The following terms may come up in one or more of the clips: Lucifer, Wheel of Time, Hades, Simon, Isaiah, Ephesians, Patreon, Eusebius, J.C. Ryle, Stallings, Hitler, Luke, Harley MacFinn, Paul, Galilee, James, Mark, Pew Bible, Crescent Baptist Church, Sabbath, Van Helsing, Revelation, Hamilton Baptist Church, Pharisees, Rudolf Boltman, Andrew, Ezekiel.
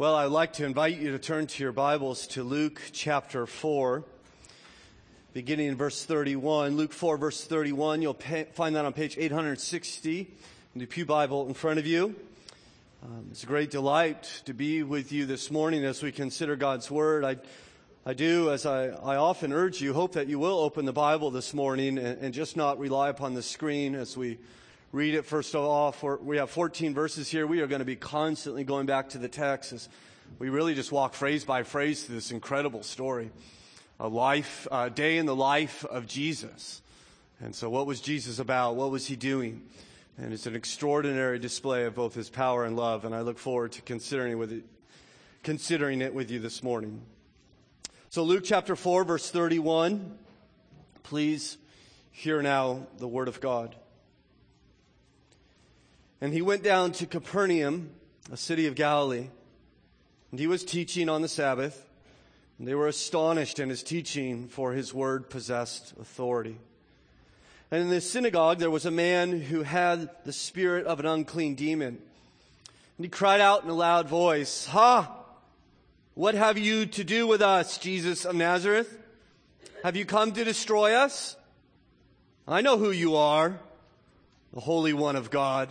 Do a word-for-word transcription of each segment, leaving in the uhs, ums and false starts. Well, I'd like to invite you to turn to your Bibles to Luke chapter four, beginning in verse thirty-one. Luke four, verse thirty-one, you'll pay, find that on page eight hundred sixty in the Pew Bible in front of you. Um, it's a great delight to be with you this morning as we consider God's Word. I, I do, as I, I often urge you, hope that you will open the Bible this morning and, and just not rely upon the screen as we read it. First of all, for, we have fourteen verses here. We are going to be constantly going back to the text as we really just walk phrase by phrase through this incredible story. A life, a day in the life of Jesus. And so what was Jesus about? What was he doing? And it's an extraordinary display of both his power and love. And I look forward to considering with it, considering it with you this morning. So Luke chapter four, verse thirty-one. Please hear now the word of God. And he went down to Capernaum, a city of Galilee, and he was teaching on the Sabbath, and they were astonished in his teaching, for his word possessed authority. And in the synagogue there was a man who had the spirit of an unclean demon, and he cried out in a loud voice, "Ha! What have you to do with us, Jesus of Nazareth? Have you come to destroy us? I know who you are, the Holy One of God."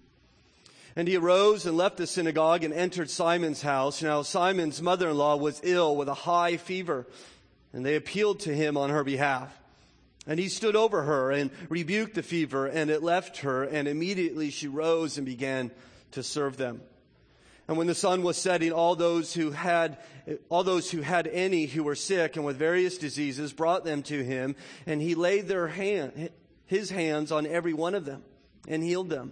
And he arose and left the synagogue and entered Simon's house. Now Simon's mother-in-law was ill with a high fever, and they appealed to him on her behalf. And he stood over her and rebuked the fever, and it left her, and immediately she rose and began to serve them. And when the sun was setting, all those who had all those who had any who were sick and with various diseases brought them to him, and he laid their hand, his hands on every one of them and healed them.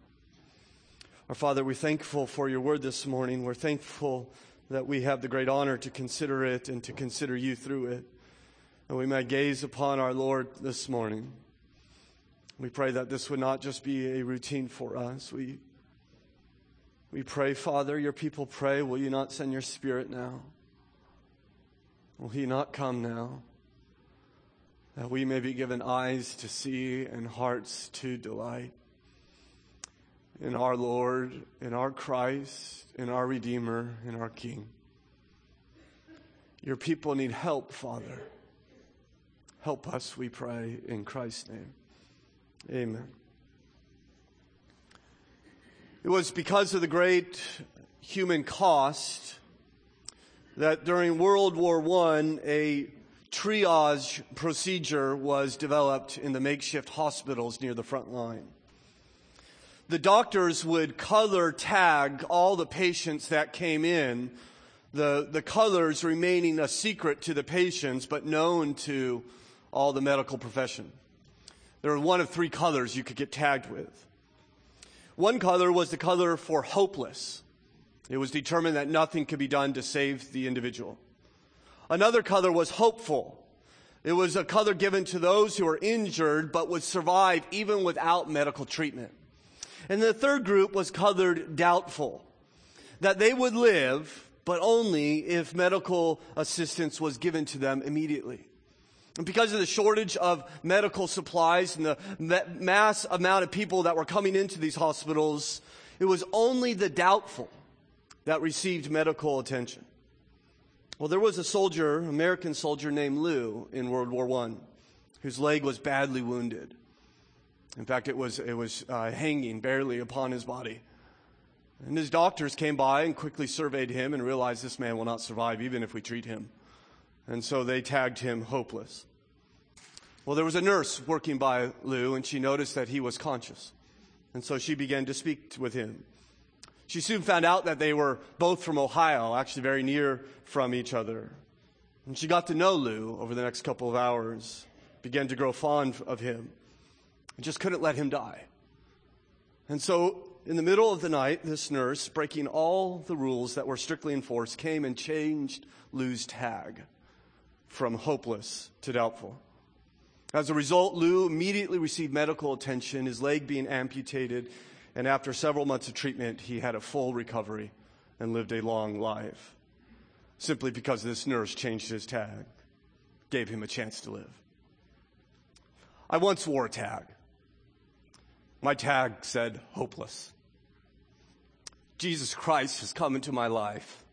Our Father, we're thankful for your word this morning. We're thankful that we have the great honor to consider it and to consider you through it. And we may gaze upon our Lord this morning. We pray that this would not just be a routine for us. We, we pray, Father, your people pray, will you not send your Spirit now? Will he not come now? That we may be given eyes to see and hearts to delight in our Lord, in our Christ, in our Redeemer, in our King. Your people need help, Father. Help us, we pray, in Christ's name. Amen. It was because of the great human cost that during World War One, a triage procedure was developed in the makeshift hospitals near the front line. The doctors would color tag all the patients that came in, the, the colors remaining a secret to the patients, but known to all the medical profession. There were one of three colors you could get tagged with. One color was the color for hopeless. It was determined that nothing could be done to save the individual. Another color was hopeful. It was a color given to those who were injured but would survive even without medical treatment. And the third group was colored doubtful, that they would live, but only if medical assistance was given to them immediately. And because of the shortage of medical supplies and the mass amount of people that were coming into these hospitals, it was only the doubtful that received medical attention. Well, there was a soldier, American soldier named Lou in World War One, whose leg was badly wounded. In fact, it was it was uh, hanging barely upon his body. And his doctors came by and quickly surveyed him and realized this man will not survive even if we treat him. And so they tagged him hopeless. Well, there was a nurse working by Lou, and she noticed that he was conscious. And so she began to speak with him. She soon found out that they were both from Ohio, actually very near from each other. And she got to know Lou over the next couple of hours, began to grow fond of him, and just couldn't let him die. And so in the middle of the night, this nurse, breaking all the rules that were strictly enforced, came and changed Lou's tag from hopeless to doubtful. As a result, Lou immediately received medical attention, his leg being amputated, and after several months of treatment, he had a full recovery and lived a long life, simply because this nurse changed his tag, gave him a chance to live. I once wore a tag. My tag said, hopeless. Jesus Christ has come into my life,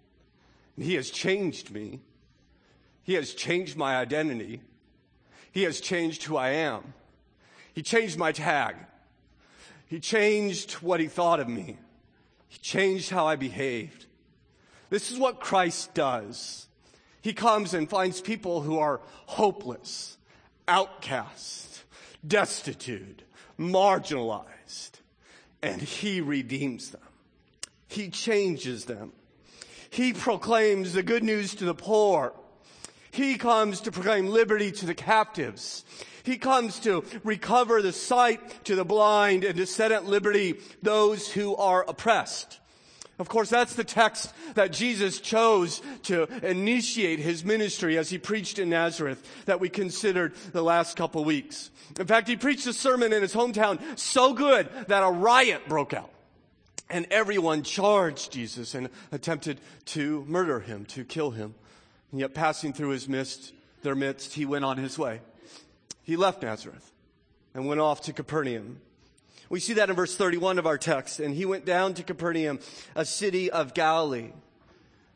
and he has changed me. He has changed my identity. He has changed who I am. He changed my tag. He changed what he thought of me. He changed how I behaved. This is what Christ does. He comes and finds people who are hopeless, outcast, destitute, marginalized, and he redeems them. He changes them. He proclaims the good news to the poor. He comes to proclaim liberty to the captives. He comes to recover the sight to the blind and to set at liberty those who are oppressed. Of course, that's the text that Jesus chose to initiate his ministry as he preached in Nazareth that we considered the last couple weeks. In fact, he preached a sermon in his hometown so good that a riot broke out. And everyone charged Jesus and attempted to murder him, to kill him. And yet, passing through his midst, their midst, he went on his way. He left Nazareth and went off to Capernaum. We see that in verse thirty-one of our text. And he went down to Capernaum, a city of Galilee.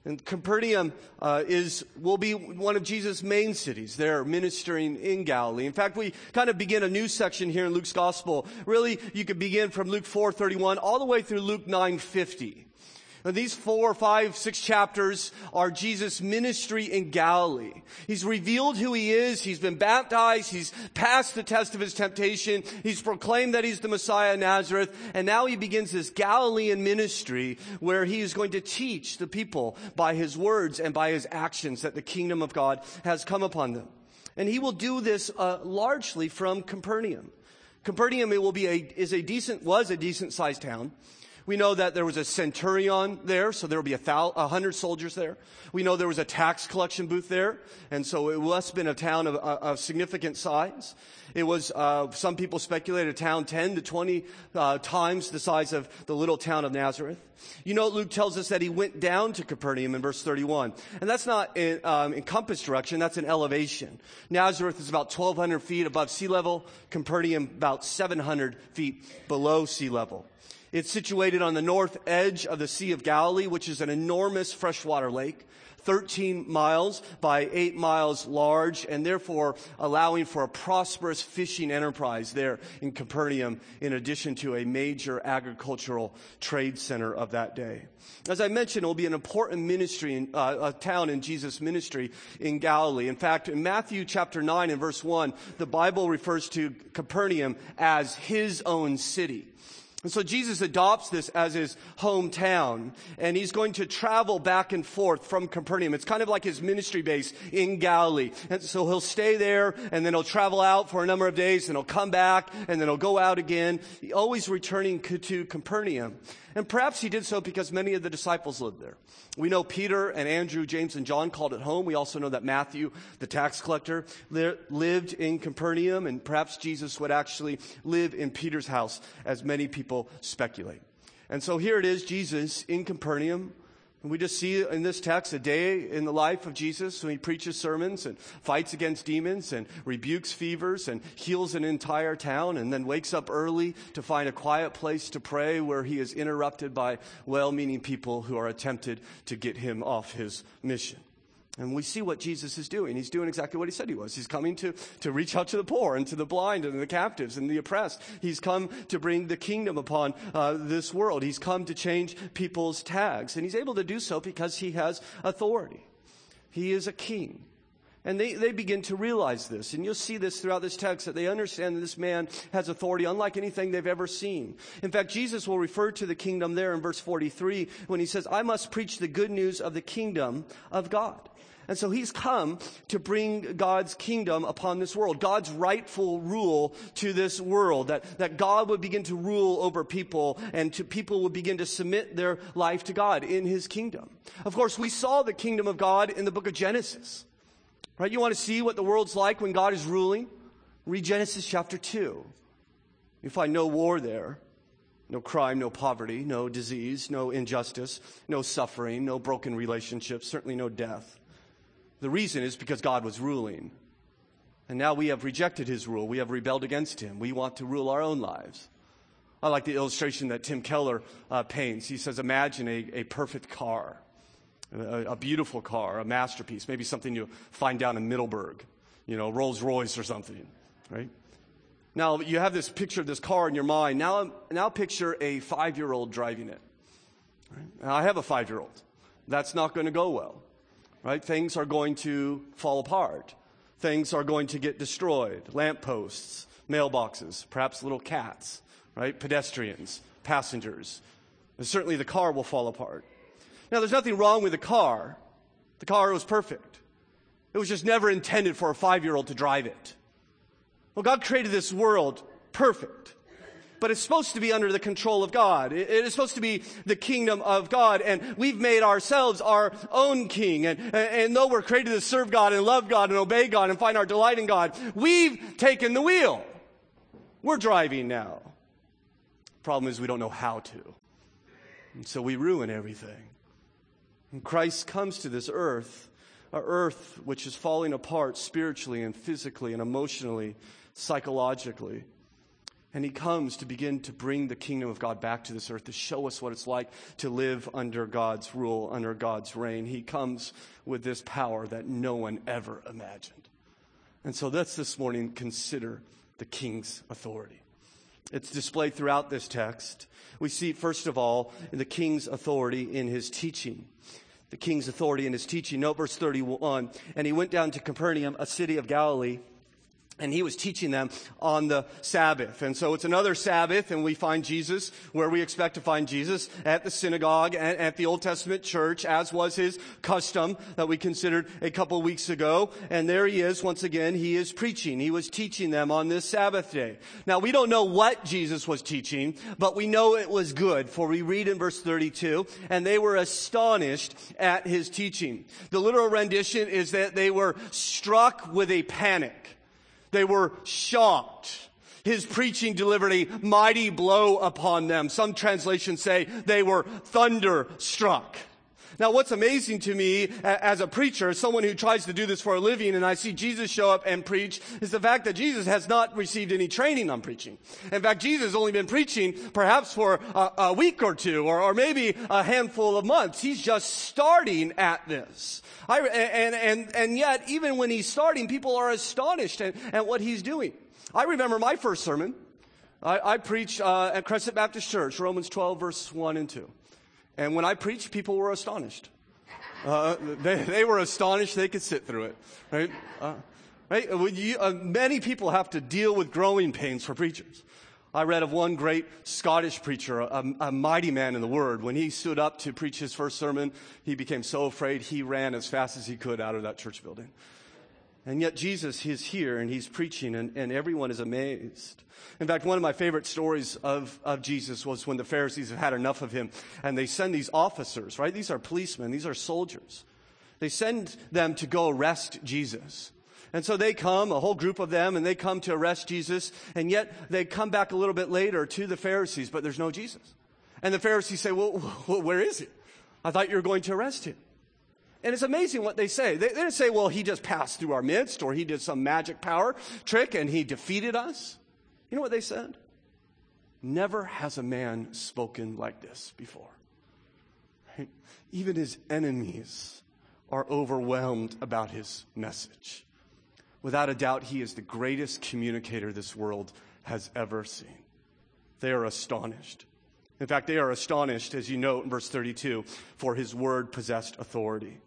And Capernaum uh, is will be one of Jesus' main cities. They're ministering in Galilee. In fact, we kind of begin a new section here in Luke's gospel. Really, you could begin from Luke four thirty-one all the way through Luke nine fifty. Now, these four, five, six chapters are Jesus' ministry in Galilee. He's revealed who he is. He's been baptized. He's passed the test of his temptation. He's proclaimed that he's the Messiah of Nazareth. And now he begins this Galilean ministry where he is going to teach the people by his words and by his actions that the kingdom of God has come upon them. And he will do this uh, largely from Capernaum. Capernaum it will be a, is a decent, was a decent sized town. We know that there was a centurion there, so there will be a, thousand, a hundred soldiers there. We know there was a tax collection booth there, and so it must have been a town of, of significant size. It was, uh, some people speculate, a town ten to twenty uh, times the size of the little town of Nazareth. You know, Luke tells us that he went down to Capernaum in verse thirty-one. And that's not in, um, in compass direction, that's an elevation. Nazareth is about twelve hundred feet above sea level, Capernaum about seven hundred feet below sea level. It's situated on the north edge of the Sea of Galilee, which is an enormous freshwater lake, thirteen miles by eight miles large, and therefore allowing for a prosperous fishing enterprise there in Capernaum, in addition to a major agricultural trade center of that day. As I mentioned, it will be an important ministry, in, uh, a town in Jesus' ministry in Galilee. In fact, in Matthew chapter nine and verse one, the Bible refers to Capernaum as his own city. And so Jesus adopts this as his hometown, and he's going to travel back and forth from Capernaum. It's kind of like his ministry base in Galilee. And so he'll stay there, and then he'll travel out for a number of days, and he'll come back, and then he'll go out again, always returning to Capernaum. And perhaps he did so because many of the disciples lived there. We know Peter and Andrew, James, and John called it home. We also know that Matthew, the tax collector, lived in Capernaum, and perhaps Jesus would actually live in Peter's house, as many people speculate. And so here it is, Jesus in Capernaum. And we just see in this text a day in the life of Jesus when he preaches sermons and fights against demons and rebukes fevers and heals an entire town, and then wakes up early to find a quiet place to pray where he is interrupted by well-meaning people who are attempted to get him off his mission. And we see what Jesus is doing. He's doing exactly what he said he was. He's coming to, to reach out to the poor and to the blind and the captives and the oppressed. He's come to bring the kingdom upon uh, this world. He's come to change people's tags. And he's able to do so because he has authority. He is a king. And they, they begin to realize this. And you'll see this throughout this text, that they understand that this man has authority unlike anything they've ever seen. In fact, Jesus will refer to the kingdom there in verse forty-three when he says, I must preach the good news of the kingdom of God. And so he's come to bring God's kingdom upon this world, God's rightful rule to this world, that, that God would begin to rule over people and to people would begin to submit their life to God in his kingdom. Of course, we saw the kingdom of God in the book of Genesis. Right? You want to see what the world's like when God is ruling? Read Genesis chapter two. You find no war there, no crime, no poverty, no disease, no injustice, no suffering, no broken relationships, certainly no death. The reason is because God was ruling. And now we have rejected his rule. We have rebelled against him. We want to rule our own lives. I like the illustration that Tim Keller uh, paints. He says, imagine a, a perfect car. A, a beautiful car, a masterpiece, maybe something you find down in Middleburg, you know, Rolls Royce or something, right? Now, you have this picture of this car in your mind. Now, now picture a five-year-old driving it. Right? Now, I have a five-year-old. That's not going to go well, right? Things are going to fall apart. Things are going to get destroyed. Lampposts, mailboxes, perhaps little cats, right? Pedestrians, passengers. And certainly the car will fall apart. Now, there's nothing wrong with the car. The car was perfect. It was just never intended for a five-year-old to drive it. Well, God created this world perfect, but it's supposed to be under the control of God. It is supposed to be the kingdom of God, and we've made ourselves our own king. And, and, and though we're created to serve God and love God and obey God and find our delight in God, we've taken the wheel. We're driving now. The problem is we don't know how to, and so we ruin everything. And Christ comes to this earth, a earth which is falling apart spiritually and physically and emotionally, psychologically. And he comes to begin to bring the kingdom of God back to this earth, to show us what it's like to live under God's rule, under God's reign. He comes with this power that no one ever imagined. And so let's this morning consider the king's authority. It's displayed throughout this text. We see, first of all, the king's authority in his teaching. The king's authority in his teaching. Note verse thirty-one. And he went down to Capernaum, a city of Galilee, and he was teaching them on the Sabbath. And so it's another Sabbath, and we find Jesus where we expect to find Jesus, at the synagogue and at the Old Testament church, as was his custom that we considered a couple weeks ago. And there he is once again. He is preaching. He was teaching them on this Sabbath day. Now, we don't know what Jesus was teaching, but we know it was good. For we read in verse thirty-two, and they were astonished at his teaching. The literal rendition is that they were struck with a panic. They were shocked. His preaching delivered a mighty blow upon them. Some translations say they were thunderstruck. Now, what's amazing to me as a preacher, as someone who tries to do this for a living, and I see Jesus show up and preach, is the fact that Jesus has not received any training on preaching. In fact, Jesus has only been preaching perhaps for a, a week or two, or, or maybe a handful of months. He's just starting at this. I, and, and, and yet, even when he's starting, people are astonished at, at what he's doing. I remember my first sermon. I, I preached uh, at Crescent Baptist Church, Romans twelve, verse one and two. And when I preached, people were astonished. Uh, they, they were astonished they could sit through it, right? Uh, right? Well, you, uh, many people have to deal with growing pains for preachers. I read of one great Scottish preacher, a, a mighty man in the Word. When he stood up to preach his first sermon, he became so afraid he ran as fast as he could out of that church building. And yet Jesus is here and he's preaching, and, and everyone is amazed. In fact, one of my favorite stories of, of Jesus was when the Pharisees have had enough of him, and they send these officers, right? These are policemen. These are soldiers. They send them to go arrest Jesus. And so they come, a whole group of them, and they come to arrest Jesus. And yet they come back a little bit later to the Pharisees, but there's no Jesus. And the Pharisees say, well, where is he? I thought you were going to arrest him. And it's amazing what they say. They, they didn't say, well, he just passed through our midst, or he did some magic power trick and he defeated us. You know what they said? Never has a man spoken like this before. Right? Even his enemies are overwhelmed about his message. Without a doubt, he is the greatest communicator this world has ever seen. They are astonished. In fact, they are astonished, as you note in verse thirty-two, for his word possessed authority.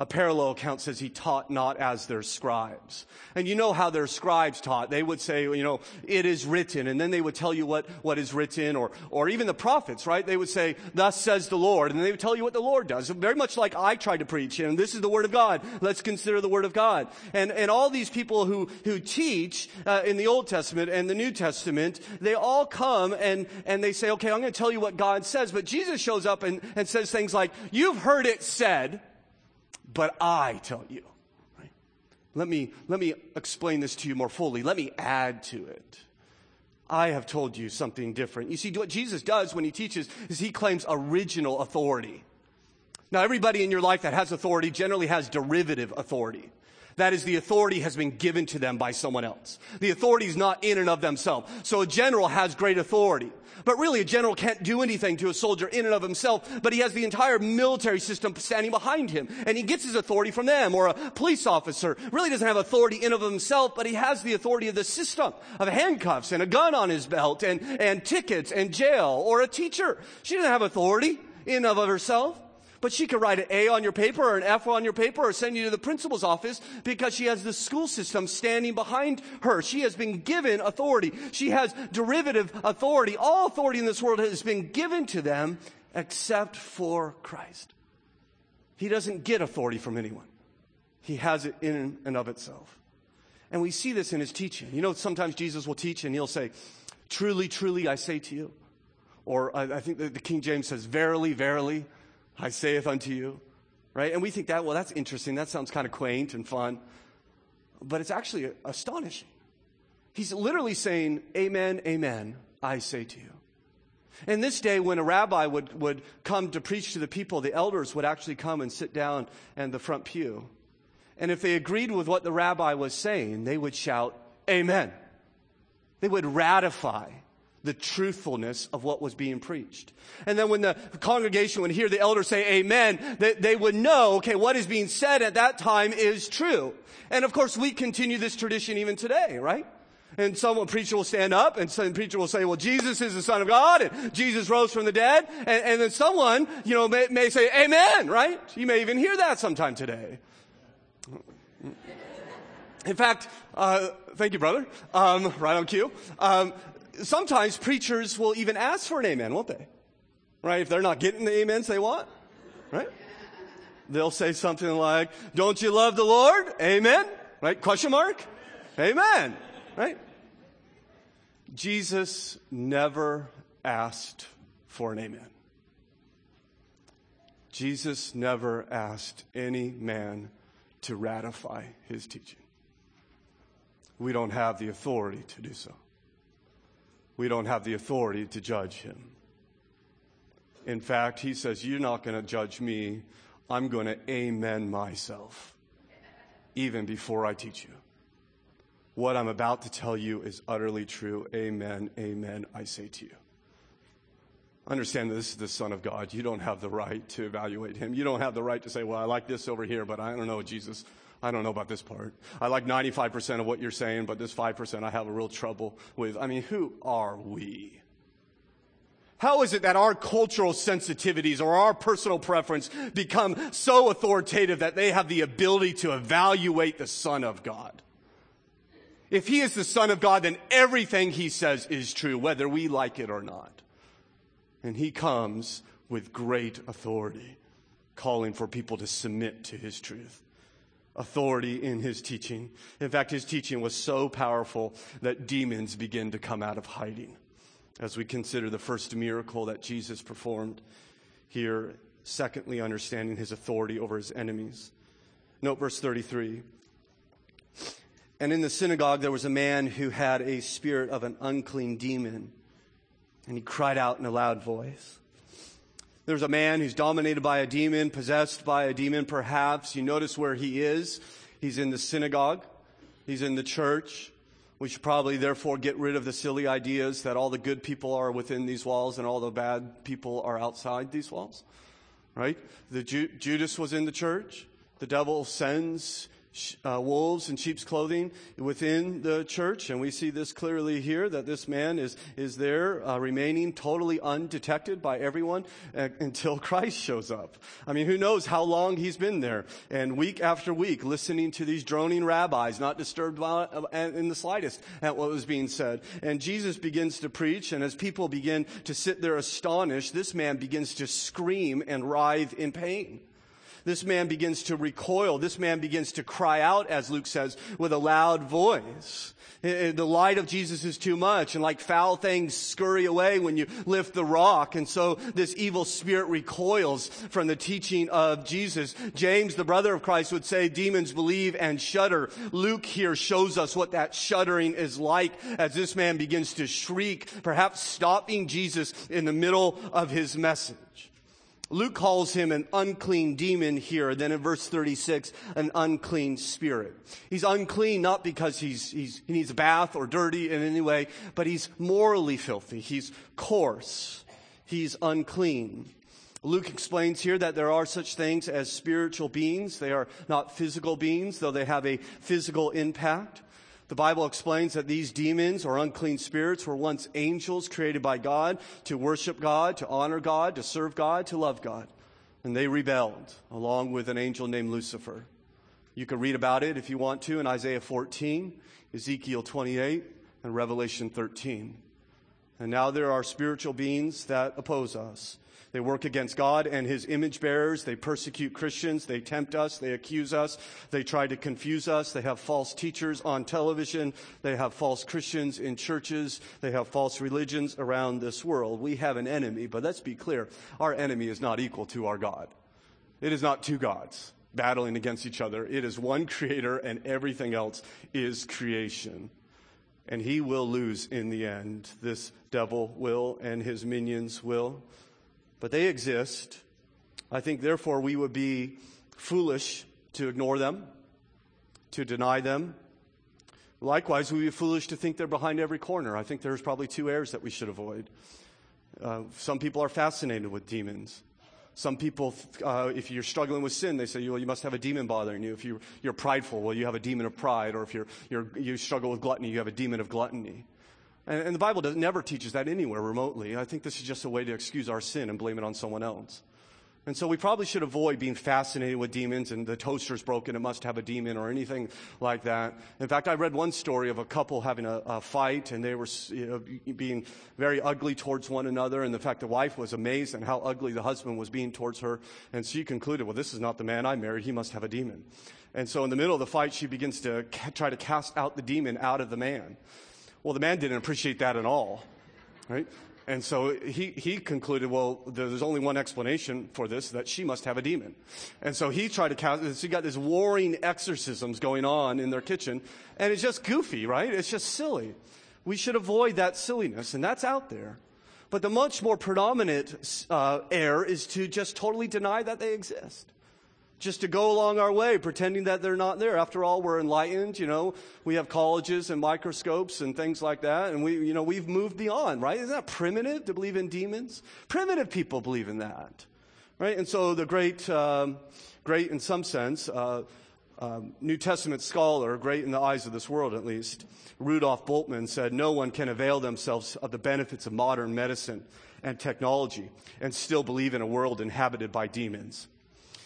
A parallel account says he taught not as their scribes. And you know how their scribes taught. They would say, you know, it is written. And then they would tell you what, what is written. Or, or even the prophets, right? They would say, thus says the Lord. And they would tell you what the Lord does. Very much like I tried to preach. And this is the word of God. Let's consider the word of God. And, and all these people who, who teach uh, in the Old Testament and the New Testament, they all come and, and they say, okay, I'm going to tell you what God says. But Jesus shows up and, and says things like, you've heard it said, but I tell you, right? Let me, let me explain this to you more fully. Let me add to it. I have told you something different. You see, what Jesus does when he teaches is he claims original authority. Now, everybody in your life that has authority generally has derivative authority. That is, the authority has been given to them by someone else. The authority is not in and of themselves. So a general has great authority. But really, a general can't do anything to a soldier in and of himself, but he has the entire military system standing behind him. And he gets his authority from them. Or a police officer really doesn't have authority in and of himself, but he has the authority of the system, of handcuffs and a gun on his belt and, and tickets and jail. Or a teacher. She doesn't have authority in and of herself. But she could write an A on your paper or an F on your paper or send you to the principal's office because she has the school system standing behind her. She has been given authority. She has derivative authority. All authority in this world has been given to them except for Christ. He doesn't get authority from anyone. He has it in and of itself. And we see this in his teaching. You know, sometimes Jesus will teach and he'll say, truly, truly, I say to you. Or I, I think the, the King James says, verily, verily, I saith unto you, right? And we think that, well, that's interesting. That sounds kind of quaint and fun. But it's actually astonishing. He's literally saying, amen, amen, I say to you. And this day when a rabbi would, would come to preach to the people, the elders would actually come and sit down in the front pew. And if they agreed with what the rabbi was saying, they would shout, amen. They would ratify the truthfulness of what was being preached. And then when the congregation would hear the elder say amen, they, they would know, okay, what is being said at that time is true. And of course, we continue this tradition even today, right? And some preacher will stand up and some preacher will say, well, Jesus is the Son of God and Jesus rose from the dead. And, and then someone, you know, may, may say amen, right? You may even hear that sometime today. In fact, uh, thank you, brother. Um, right on cue. Um, Sometimes preachers will even ask for an amen, won't they? Right? If they're not getting the amens they want, right? They'll say something like, don't you love the Lord? Amen. Right? Question mark? Amen. Right? Jesus never asked for an amen. Jesus never asked any man to ratify his teaching. We don't have the authority to do so. We don't have the authority to judge him. In fact, he says, you're not going to judge me. I'm going to amen myself, even before I teach you. What I'm about to tell you is utterly true. Amen, amen, I say to you. Understand that this is the Son of God. You don't have the right to evaluate him. You don't have the right to say, well, I like this over here, but I don't know, Jesus. I don't know about this part. I like ninety-five percent of what you're saying, but this five percent I have a real trouble with. I mean, who are we? How is it that our cultural sensitivities or our personal preference become so authoritative that they have the ability to evaluate the Son of God? If he is the Son of God, then everything he says is true, whether we like it or not. And he comes with great authority, calling for people to submit to his truth. Authority in his teaching. In fact, his teaching was so powerful that demons begin to come out of hiding. As we consider the first miracle that Jesus performed here, secondly, understanding his authority over his enemies. Note verse thirty-three. And in the synagogue there was a man who had a spirit of an unclean demon, and he cried out in a loud voice. There's a man who's dominated by a demon, possessed by a demon perhaps. You notice where he is. He's in the synagogue. He's in the church. We should probably therefore get rid of the silly ideas that all the good people are within these walls and all the bad people are outside these walls. Right? The Ju- Judas was in the church. The devil sends uh, wolves in sheep's clothing within the church. And we see this clearly here, that this man is, is there uh, remaining totally undetected by everyone uh, until Christ shows up. I mean, who knows how long he's been there. And week after week, listening to these droning rabbis, not disturbed by, uh, in the slightest at what was being said. And Jesus begins to preach. And as people begin to sit there astonished, this man begins to scream and writhe in pain. This man begins to recoil. This man begins to cry out, as Luke says, with a loud voice. The light of Jesus is too much, and like foul things scurry away when you lift the rock. And so this evil spirit recoils from the teaching of Jesus. James, the brother of Christ, would say, demons believe and shudder. Luke here shows us what that shuddering is like as this man begins to shriek, perhaps stopping Jesus in the middle of his message. Luke calls him an unclean demon here. Then in verse thirty-six, an unclean spirit. He's unclean not because he's, he's, he needs a bath or dirty in any way, but he's morally filthy. He's coarse. He's unclean. Luke explains here that there are such things as spiritual beings. They are not physical beings, though they have a physical impact. The Bible explains that these demons or unclean spirits were once angels created by God to worship God, to honor God, to serve God, to love God. And they rebelled along with an angel named Lucifer. You can read about it if you want to in Isaiah fourteen, Ezekiel twenty-eight, and Revelation thirteen. And now there are spiritual beings that oppose us. They work against God and his image bearers. They persecute Christians. They tempt us. They accuse us. They try to confuse us. They have false teachers on television. They have false Christians in churches. They have false religions around this world. We have an enemy, but let's be clear. Our enemy is not equal to our God. It is not two gods battling against each other. It is one creator, and everything else is creation. And he will lose in the end. This devil will, and his minions will. But they exist. I think, therefore, we would be foolish to ignore them, to deny them. Likewise, we would be foolish to think they're behind every corner. I think there's probably two errors that we should avoid. Uh, some people are fascinated with demons. Some people, uh, if you're struggling with sin, they say, well, you must have a demon bothering you. If you're, you're prideful, well, you have a demon of pride. Or if you're, you're, you struggle with gluttony, you have a demon of gluttony. And the Bible doesn't, never teaches that anywhere remotely. I think this is just a way to excuse our sin and blame it on someone else. And so we probably should avoid being fascinated with demons and the toaster's broken, it must have a demon or anything like that. In fact, I read one story of a couple having a, a fight, and they were you know, being very ugly towards one another. And in fact, the wife was amazed at how ugly the husband was being towards her. And she concluded, well, this is not the man I married. He must have a demon. And so in the middle of the fight, she begins to ca- try to cast out the demon out of the man. Well, the man didn't appreciate that at all, right? And so he, he concluded, well, there's only one explanation for this, that she must have a demon. And so he tried to cast, he got this warring exorcisms going on in their kitchen. And it's just goofy, right? It's just silly. We should avoid that silliness, and that's out there. But the much more predominant uh, error is to just totally deny that they exist. Just to go along our way, pretending that they're not there. After all, we're enlightened, you know, we have colleges and microscopes and things like that. And we, you know, we've moved beyond, right? Isn't that primitive to believe in demons? Primitive people believe in that, right? And so the great, um, great in some sense, uh, um, New Testament scholar, great in the eyes of this world at least, Rudolf Boltman said, no one can avail themselves of the benefits of modern medicine and technology and still believe in a world inhabited by demons.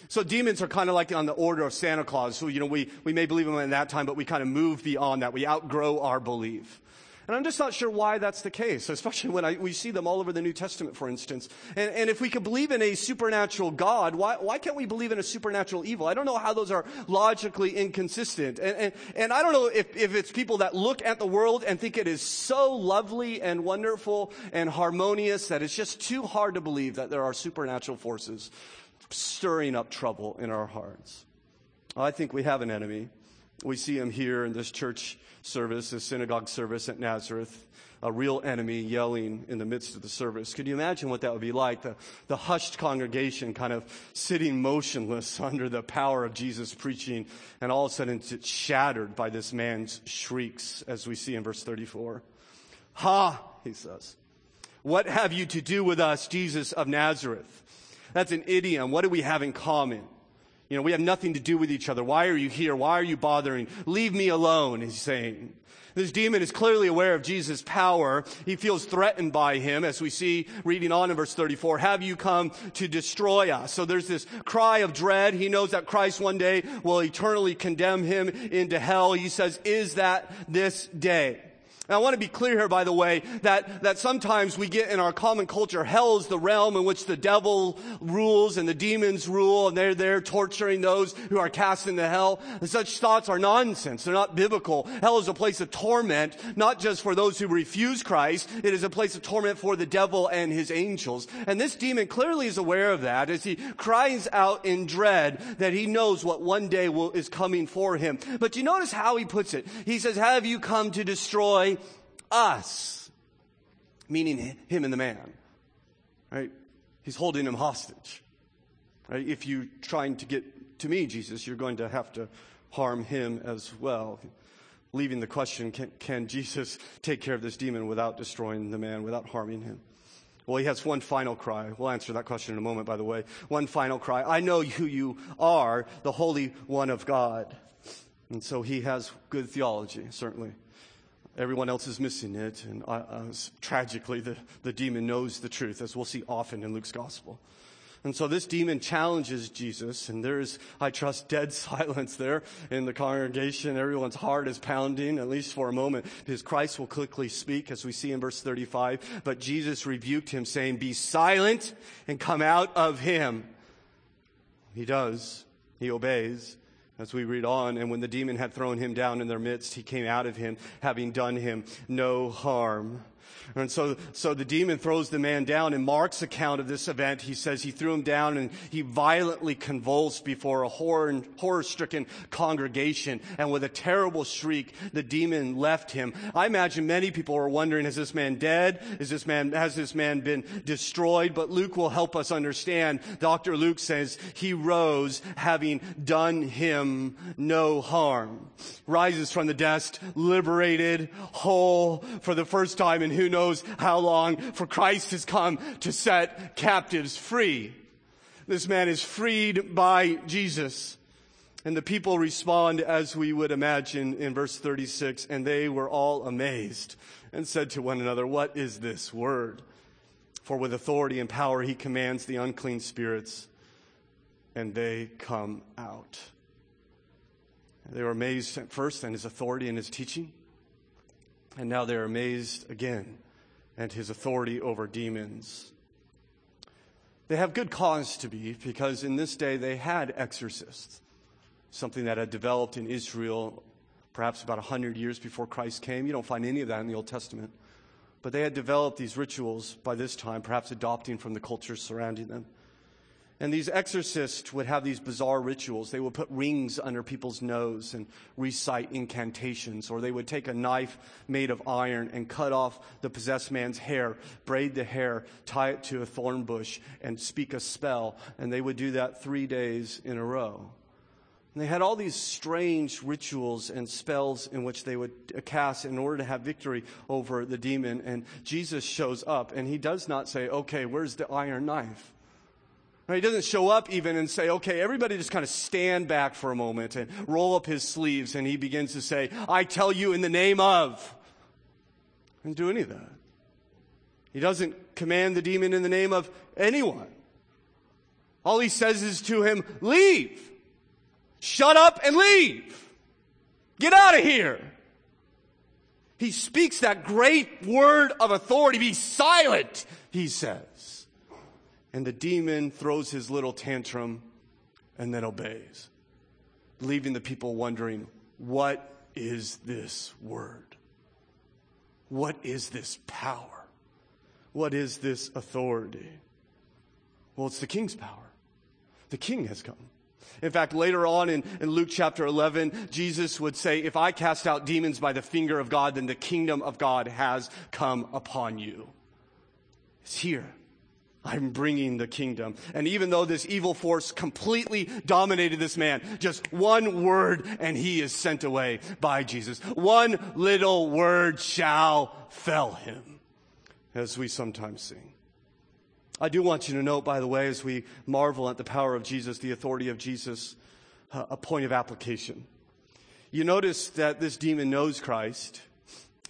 So demons are kind of like on the order of Santa Claus. So, you know, we, we may believe in them at that time, but we kind of move beyond that. We outgrow our belief. And I'm just not sure why that's the case, especially when I, we see them all over the New Testament, for instance. And, and if we could believe in a supernatural God, why, why can't we believe in a supernatural evil? I don't know how those are logically inconsistent. And, and, and I don't know if, if it's people that look at the world and think it is so lovely and wonderful and harmonious that it's just too hard to believe that there are supernatural forces stirring up trouble in our hearts. I think we have an enemy. We see him here in this church service, this synagogue service at Nazareth, a real enemy yelling in the midst of the service. Could you imagine what that would be like? The, the hushed congregation kind of sitting motionless under the power of Jesus preaching, and all of a sudden it's shattered by this man's shrieks, as we see in verse thirty-four. Ha, he says, what have you to do with us, Jesus of Nazareth? That's an idiom. What do we have in common? You know, we have nothing to do with each other. Why are you here? Why are you bothering? Leave me alone, he's saying. This demon is clearly aware of Jesus' power. He feels threatened by him, as we see reading on in verse thirty-four. Have you come to destroy us? So there's this cry of dread. He knows that Christ one day will eternally condemn him into hell. He says, is that this day? And I want to be clear here, by the way, that, that sometimes we get in our common culture, hell is the realm in which the devil rules and the demons rule, and they're there torturing those who are cast into hell. And such thoughts are nonsense. They're not biblical. Hell is a place of torment, not just for those who refuse Christ. It is a place of torment for the devil and his angels. And this demon clearly is aware of that as he cries out in dread that he knows what one day will, is coming for him. But you notice how he puts it. He says, have you come to destroy us, meaning him and the man, right? He's holding him hostage. Right? If you're trying to get to me, Jesus, you're going to have to harm him as well. Leaving the question, can, can Jesus take care of this demon without destroying the man, without harming him? Well, he has one final cry. We'll answer that question in a moment, by the way. One final cry. I know who you are, the Holy One of God. And so he has good theology, certainly. Everyone else is missing it, and uh, uh, tragically, the, the demon knows the truth, as we'll see often in Luke's gospel. And so this demon challenges Jesus, and there is, I trust, dead silence there in the congregation. Everyone's heart is pounding, at least for a moment, because Christ will quickly speak, as we see in verse thirty-five. But Jesus rebuked him, saying, be silent and come out of him. He does. He obeys. As we read on, and when the demon had thrown him down in their midst, he came out of him, having done him no harm. And so, so the demon throws the man down. In Mark's account of this event, he says he threw him down and he violently convulsed before a horror, horror-stricken congregation. And with a terrible shriek, the demon left him. I imagine many people are wondering, is this man dead? Is this man, has this man been destroyed? But Luke will help us understand. Doctor Luke says he rose, having done him no harm. Rises from the dust, liberated, whole, for the first time in who knows how long, for Christ has come to set captives free. This man is freed by Jesus. And the people respond as we would imagine in verse thirty-six, and they were all amazed and said to one another, what is this word? For with authority and power he commands the unclean spirits, and they come out. They were amazed at first at his authority and his teaching. And now they're amazed again at his authority over demons. They have good cause to be, because in this day they had exorcists, something that had developed in Israel perhaps about one hundred years before Christ came. You don't find any of that in the Old Testament. But they had developed these rituals by this time, perhaps adopting from the culture surrounding them. And these exorcists would have these bizarre rituals. They would put rings under people's nose and recite incantations, or they would take a knife made of iron and cut off the possessed man's hair, braid the hair, tie it to a thorn bush, and speak a spell. And they would do that three days in a row. And they had all these strange rituals and spells in which they would cast in order to have victory over the demon. And Jesus shows up, and he does not say, okay, where's the iron knife? He doesn't show up even and say, okay, everybody just kind of stand back for a moment, and roll up his sleeves, and he begins to say, I tell you in the name of. He doesn't do any of that. He doesn't command the demon in the name of anyone. All he says is to him, leave. Shut up and leave. Get out of here. He speaks that great word of authority. Be silent, he says. And the demon throws his little tantrum and then obeys, leaving the people wondering, what is this word? What is this power? What is this authority? Well, it's the king's power. The king has come. In fact, later on in, in Luke chapter eleven, Jesus would say, if I cast out demons by the finger of God, then the kingdom of God has come upon you. It's here. I'm bringing the kingdom. And even though this evil force completely dominated this man, just one word and he is sent away by Jesus. One little word shall fell him, as we sometimes sing. I do want you to note, by the way, as we marvel at the power of Jesus, the authority of Jesus, uh, a point of application. You notice that this demon knows Christ.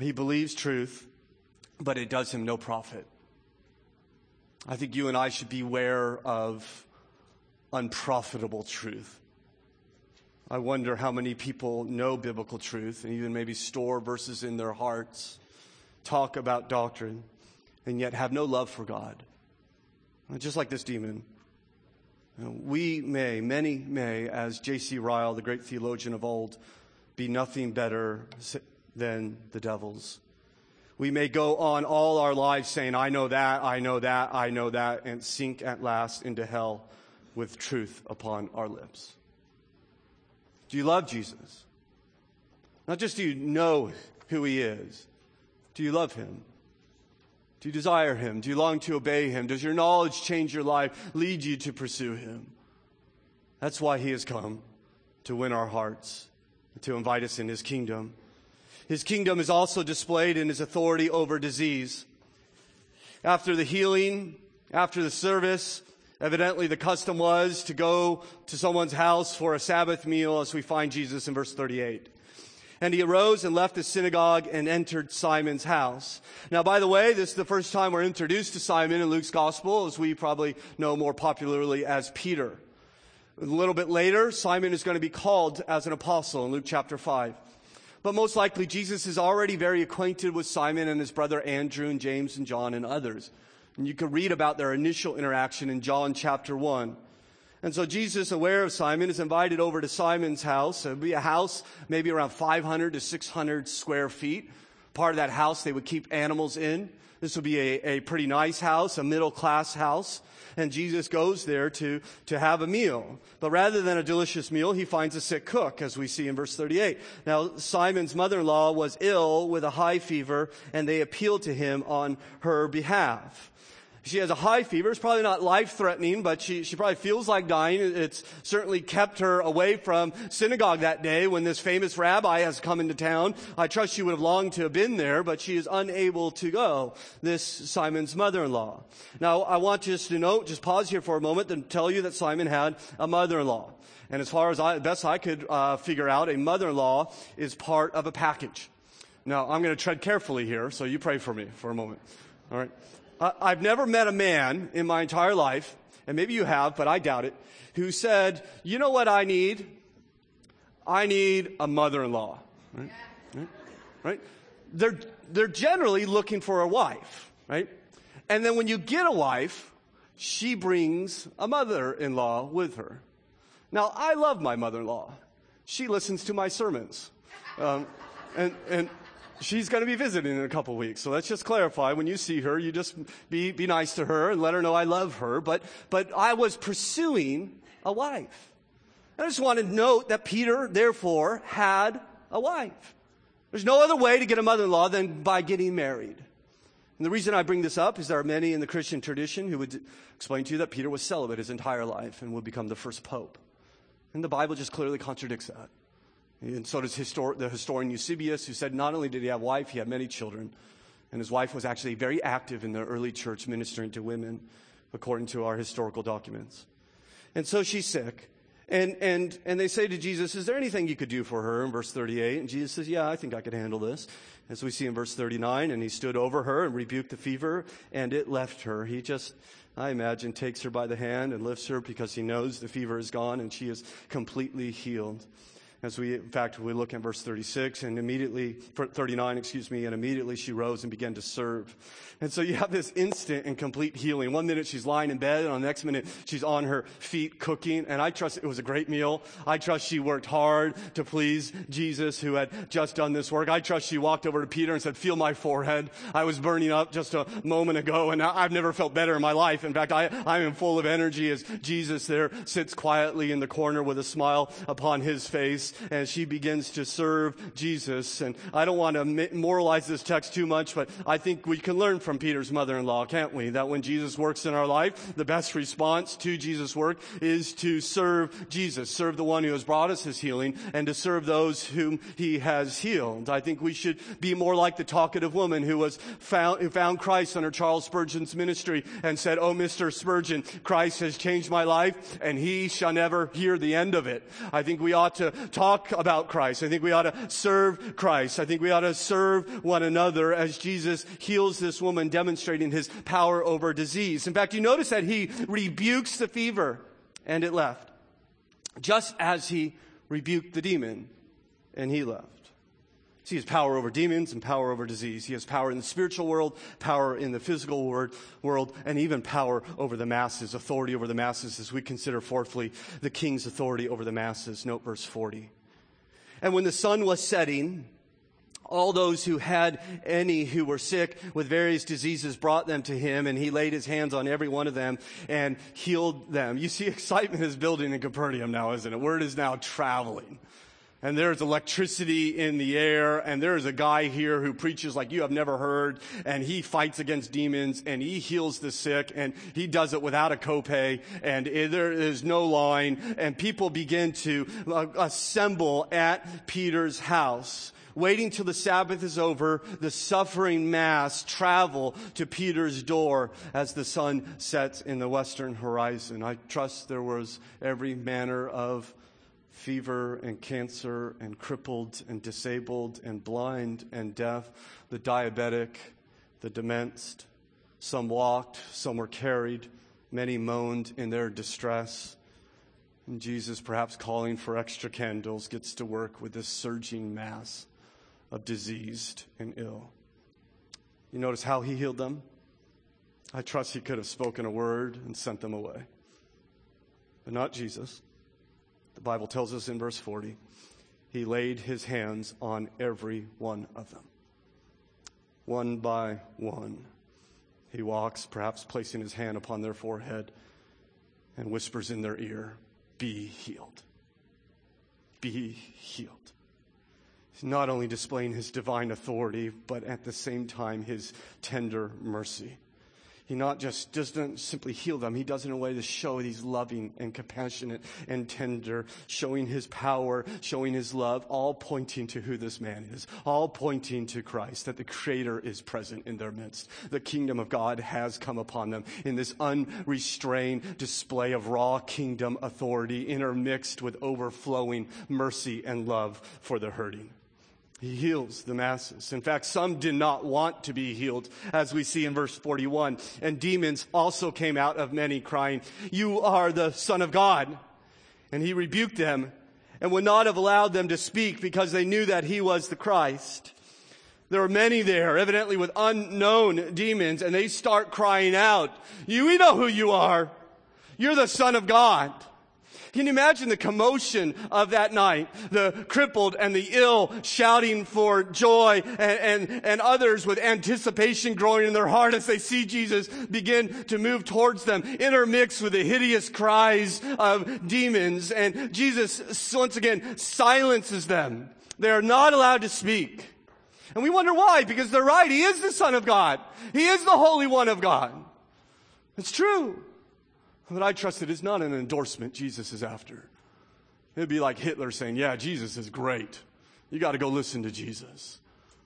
He believes truth, but it does him no profit. I think you and I should beware of unprofitable truth. I wonder how many people know biblical truth and even maybe store verses in their hearts, talk about doctrine, and yet have no love for God. Just like this demon. We may, many may, as J C Ryle, the great theologian of old, be nothing better than the devils. We may go on all our lives saying, I know that, I know that, I know that, and sink at last into hell with truth upon our lips. Do you love Jesus? Not just do you know who he is. Do you love him? Do you desire him? Do you long to obey him? Does your knowledge change your life, lead you to pursue him? That's why he has come, to win our hearts, to invite us in his kingdom. His kingdom is also displayed in his authority over disease. After the healing, after the service, evidently the custom was to go to someone's house for a Sabbath meal, as we find Jesus in verse thirty-eight. And he arose and left the synagogue and entered Simon's house. Now, by the way, this is the first time we're introduced to Simon in Luke's gospel, as we probably know more popularly as Peter. A little bit later, Simon is going to be called as an apostle in Luke chapter five. But most likely, Jesus is already very acquainted with Simon and his brother Andrew and James and John and others. And you can read about their initial interaction in John chapter one. And so Jesus, aware of Simon, is invited over to Simon's house. It would be a house maybe around five hundred to six hundred square feet. Part of that house they would keep animals in. This would be a, a pretty nice house, a middle-class house. And Jesus goes there to, to have a meal. But rather than a delicious meal, he finds a sick cook, as we see in verse thirty-eight. Now, Simon's mother-in-law was ill with a high fever, and they appealed to him on her behalf. She has a high fever. It's probably not life-threatening, but she, she probably feels like dying. It's certainly kept her away from synagogue that day when this famous rabbi has come into town. I trust she would have longed to have been there, but she is unable to go, this Simon's mother-in-law. Now, I want you to note, just pause here for a moment and tell you that Simon had a mother-in-law. And as far as I, best I could uh, figure out, a mother-in-law is part of a package. Now, I'm going to tread carefully here, so you pray for me for a moment. All right. I've never met a man in my entire life, and maybe you have, but I doubt it, who said, you know what I need? I need a mother-in-law. Right? Yeah. Right? Right? They're, they're generally looking for a wife, right? And then when you get a wife, she brings a mother-in-law with her. Now, I love my mother-in-law. She listens to my sermons. Um, and, and, She's going to be visiting in a couple weeks, so let's just clarify. When you see her, you just be, be nice to her and let her know I love her. But but I was pursuing a wife. I just want to note that Peter, therefore, had a wife. There's no other way to get a mother-in-law than by getting married. And the reason I bring this up is there are many in the Christian tradition who would explain to you that Peter was celibate his entire life and would become the first pope. And the Bible just clearly contradicts that. And so does histor- the historian Eusebius, who said not only did he have a wife, he had many children. And his wife was actually very active in the early church ministering to women, according to our historical documents. And so she's sick. And and and they say to Jesus, is there anything you could do for her? In verse thirty-eight. And Jesus says, yeah, I think I could handle this. As we see in verse thirty-nine, and he stood over her and rebuked the fever, and it left her. He just, I imagine, takes her by the hand and lifts her because he knows the fever is gone and she is completely healed. As we, in fact, we look at verse thirty-six and immediately, thirty-nine, excuse me, and immediately she rose and began to serve. And so you have this instant and complete healing. One minute she's lying in bed, and on the next minute she's on her feet cooking. And I trust it was a great meal. I trust she worked hard to please Jesus, who had just done this work. I trust she walked over to Peter and said, feel my forehead. I was burning up just a moment ago, and I've never felt better in my life. In fact, I, I am full of energy as Jesus there sits quietly in the corner with a smile upon his face. place as she begins to serve Jesus. And I don't want to moralize this text too much, but I think we can learn from Peter's mother-in-law, can't we? That when Jesus works in our life, the best response to Jesus' work is to serve Jesus, serve the one who has brought us his healing, and to serve those whom he has healed. I think we should be more like the talkative woman who was found, who found Christ under Charles Spurgeon's ministry and said, "Oh, Mister Spurgeon, Christ has changed my life, and he shall never hear the end of it." I think we ought to talk about Christ. I think we ought to serve Christ. I think we ought to serve one another as Jesus heals this woman, demonstrating his power over disease. In fact, you notice that he rebukes the fever, and it left, just as he rebuked the demon, and he left. See, he has power over demons and power over disease. He has power in the spiritual world, power in the physical world, and even power over the masses, authority over the masses, as we consider, fourthly, the king's authority over the masses. Note verse forty. "And when the sun was setting, all those who had any who were sick with various diseases brought them to him, and he laid his hands on every one of them and healed them." You see, excitement is building in Capernaum now, isn't it? Word is now traveling. And there's electricity in the air, and there's a guy here who preaches like you have never heard, and he fights against demons, and he heals the sick, and he does it without a copay, and there is no line, and people begin to assemble at Peter's house. Waiting till the Sabbath is over, the suffering mass travel to Peter's door as the sun sets in the western horizon. I trust there was every manner of fever and cancer and crippled and disabled and blind and deaf, the diabetic, the demented. Some walked, some were carried, many moaned in their distress. And Jesus, perhaps calling for extra candles, gets to work with this surging mass of diseased and ill. You notice how he healed them? I trust he could have spoken a word and sent them away. But not Jesus. The Bible tells us in verse forty, he laid his hands on every one of them. One by one, he walks, perhaps placing his hand upon their forehead, and whispers in their ear, "Be healed. Be healed." He's not only displaying his divine authority, but at the same time, his tender mercy. He not just doesn't simply heal them. He does it in a way to show that he's loving and compassionate and tender, showing his power, showing his love, all pointing to who this man is, all pointing to Christ, that the Creator is present in their midst. The kingdom of God has come upon them in this unrestrained display of raw kingdom authority, intermixed with overflowing mercy and love for the hurting. He heals the masses. In fact, some did not want to be healed, as we see in verse forty-one. "And demons also came out of many, crying, 'You are the Son of God.' And he rebuked them and would not have allowed them to speak, because they knew that he was the Christ." There were many there, evidently with unknown demons, and they start crying out, "You, we know who you are. You're the Son of God." Can you imagine the commotion of that night? The crippled and the ill shouting for joy, and, and, and others with anticipation growing in their heart as they see Jesus begin to move towards them, intermixed with the hideous cries of demons. And Jesus, once again, silences them. They are not allowed to speak. And we wonder why, because they're right. He is the Son of God. He is the Holy One of God. It's true. But I trust it is not an endorsement Jesus is after. It'd be like Hitler saying, "Yeah, Jesus is great. You got to go listen to Jesus."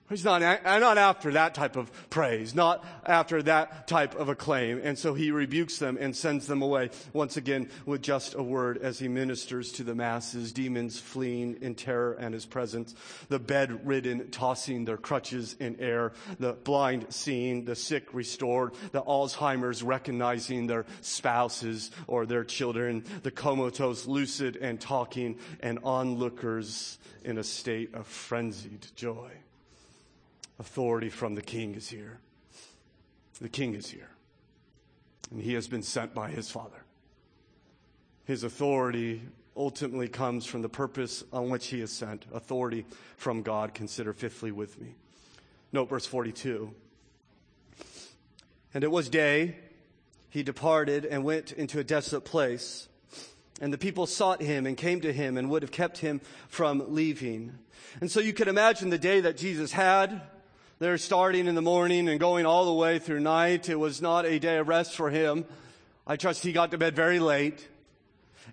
He's not, not after that type of praise, not after that type of acclaim. And so he rebukes them and sends them away, once again, with just a word as he ministers to the masses, demons fleeing in terror at his presence, the bedridden tossing their crutches in air, the blind seeing, the sick restored, the Alzheimer's recognizing their spouses or their children, the comatose lucid and talking, and onlookers in a state of frenzied joy. Authority from the King is here. The King is here. And he has been sent by his Father. His authority ultimately comes from the purpose on which he is sent. Authority from God. Consider fifthly with me. Note verse forty-two. "And it was day. He departed and went into a desolate place. And the people sought him and came to him and would have kept him from leaving. And so you can imagine the day that Jesus had. They're starting in the morning and going all the way through night. It was not a day of rest for him. I trust he got to bed very late.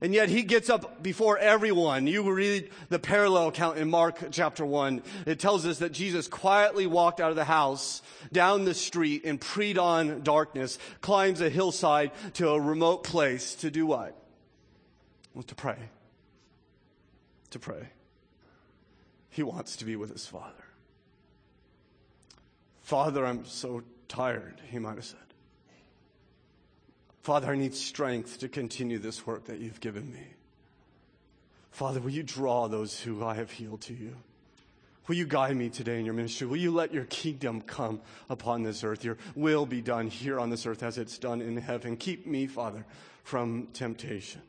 And yet he gets up before everyone. You read the parallel account in Mark chapter one. It tells us that Jesus quietly walked out of the house, down the street in pre-dawn darkness, climbs a hillside to a remote place to do what? Well, to pray. To pray. He wants to be with his Father. Father, I'm so tired, he might have said. Father, I need strength to continue this work that you've given me. Father, will you draw those who I have healed to you? Will you guide me today in your ministry? Will you let your kingdom come upon this earth? Your will be done here on this earth as it's done in heaven. Keep me, Father, from temptation.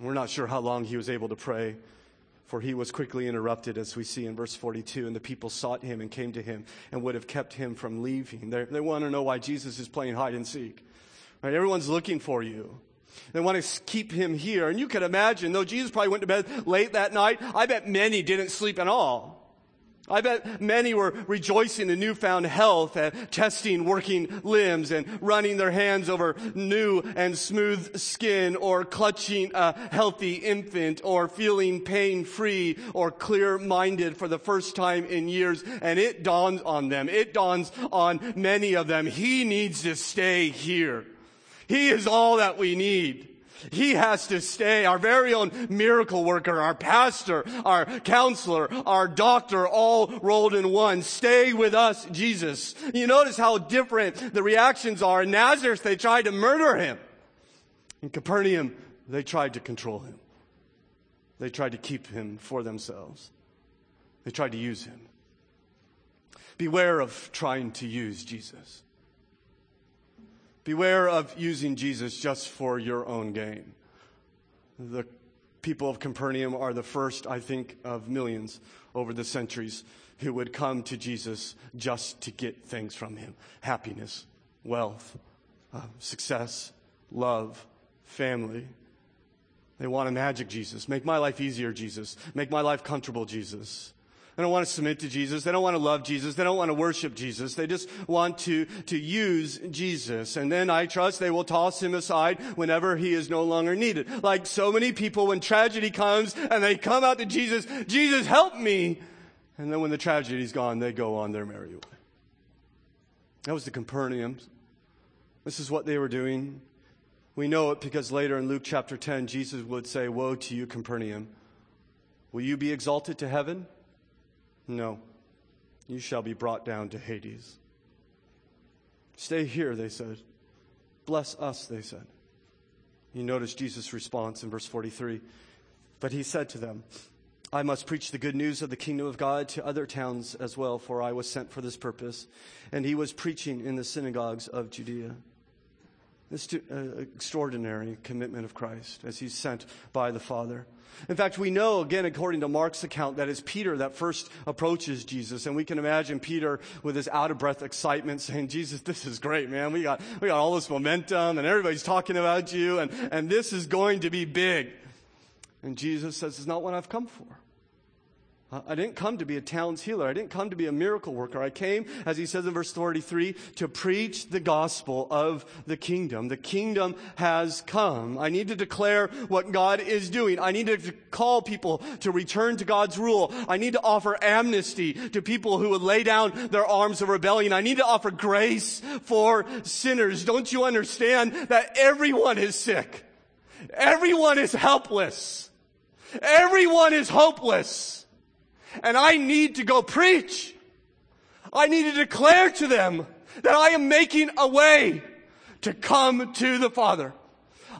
We're not sure how long he was able to pray, for he was quickly interrupted, as we see in verse forty-two. And the people sought him and came to him and would have kept him from leaving. They, they want to know why Jesus is playing hide and seek. Right, everyone's looking for you. They want to keep him here. And you can imagine, though Jesus probably went to bed late that night, I bet many didn't sleep at all. I bet many were rejoicing in newfound health and testing working limbs and running their hands over new and smooth skin, or clutching a healthy infant, or feeling pain-free or clear-minded for the first time in years. And it dawns on them. It dawns on many of them. He needs to stay here. He is all that we need. He has to stay. Our very own miracle worker, our pastor, our counselor, our doctor, all rolled in one. Stay with us, Jesus. You notice how different the reactions are. In Nazareth, they tried to murder him. In Capernaum, they tried to control him. They tried to keep him for themselves. They tried to use him. Beware of trying to use Jesus. Beware of using Jesus just for your own gain. The people of Capernaum are the first, I think, of millions over the centuries who would come to Jesus just to get things from him. Happiness, wealth, uh, success, love, family. They want a magic Jesus. Make my life easier, Jesus. Make my life comfortable, Jesus. They don't want to submit to Jesus. They don't want to love Jesus. They don't want to worship Jesus. They just want to, to use Jesus. And then I trust they will toss him aside whenever he is no longer needed. Like so many people, when tragedy comes and they come out to Jesus, Jesus, help me. And then when the tragedy's gone, they go on their merry way. That was the Capernaums. This is what they were doing. We know it because later in Luke chapter ten, Jesus would say, woe to you, Capernaum. Will you be exalted to heaven? No, you shall be brought down to Hades. Stay here, they said. Bless us, they said. You notice Jesus' response in verse forty-three. But he said to them, I must preach the good news of the kingdom of God to other towns as well, for I was sent for this purpose. And he was preaching in the synagogues of Judea. This uh, extraordinary commitment of Christ as he's sent by the Father. In fact, we know, again, according to Mark's account, that it's Peter that first approaches Jesus. And we can imagine Peter with his out-of-breath excitement saying, Jesus, this is great, man. We got we got all this momentum and everybody's talking about you. And, and this is going to be big. And Jesus says, it's not what I've come for. I didn't come to be a town's healer. I didn't come to be a miracle worker. I came, as he says in verse forty-three, to preach the gospel of the kingdom. The kingdom has come. I need to declare what God is doing. I need to call people to return to God's rule. I need to offer amnesty to people who would lay down their arms of rebellion. I need to offer grace for sinners. Don't you understand that everyone is sick? Everyone is helpless. Everyone is hopeless. And I need to go preach. I need to declare to them that I am making a way to come to the Father.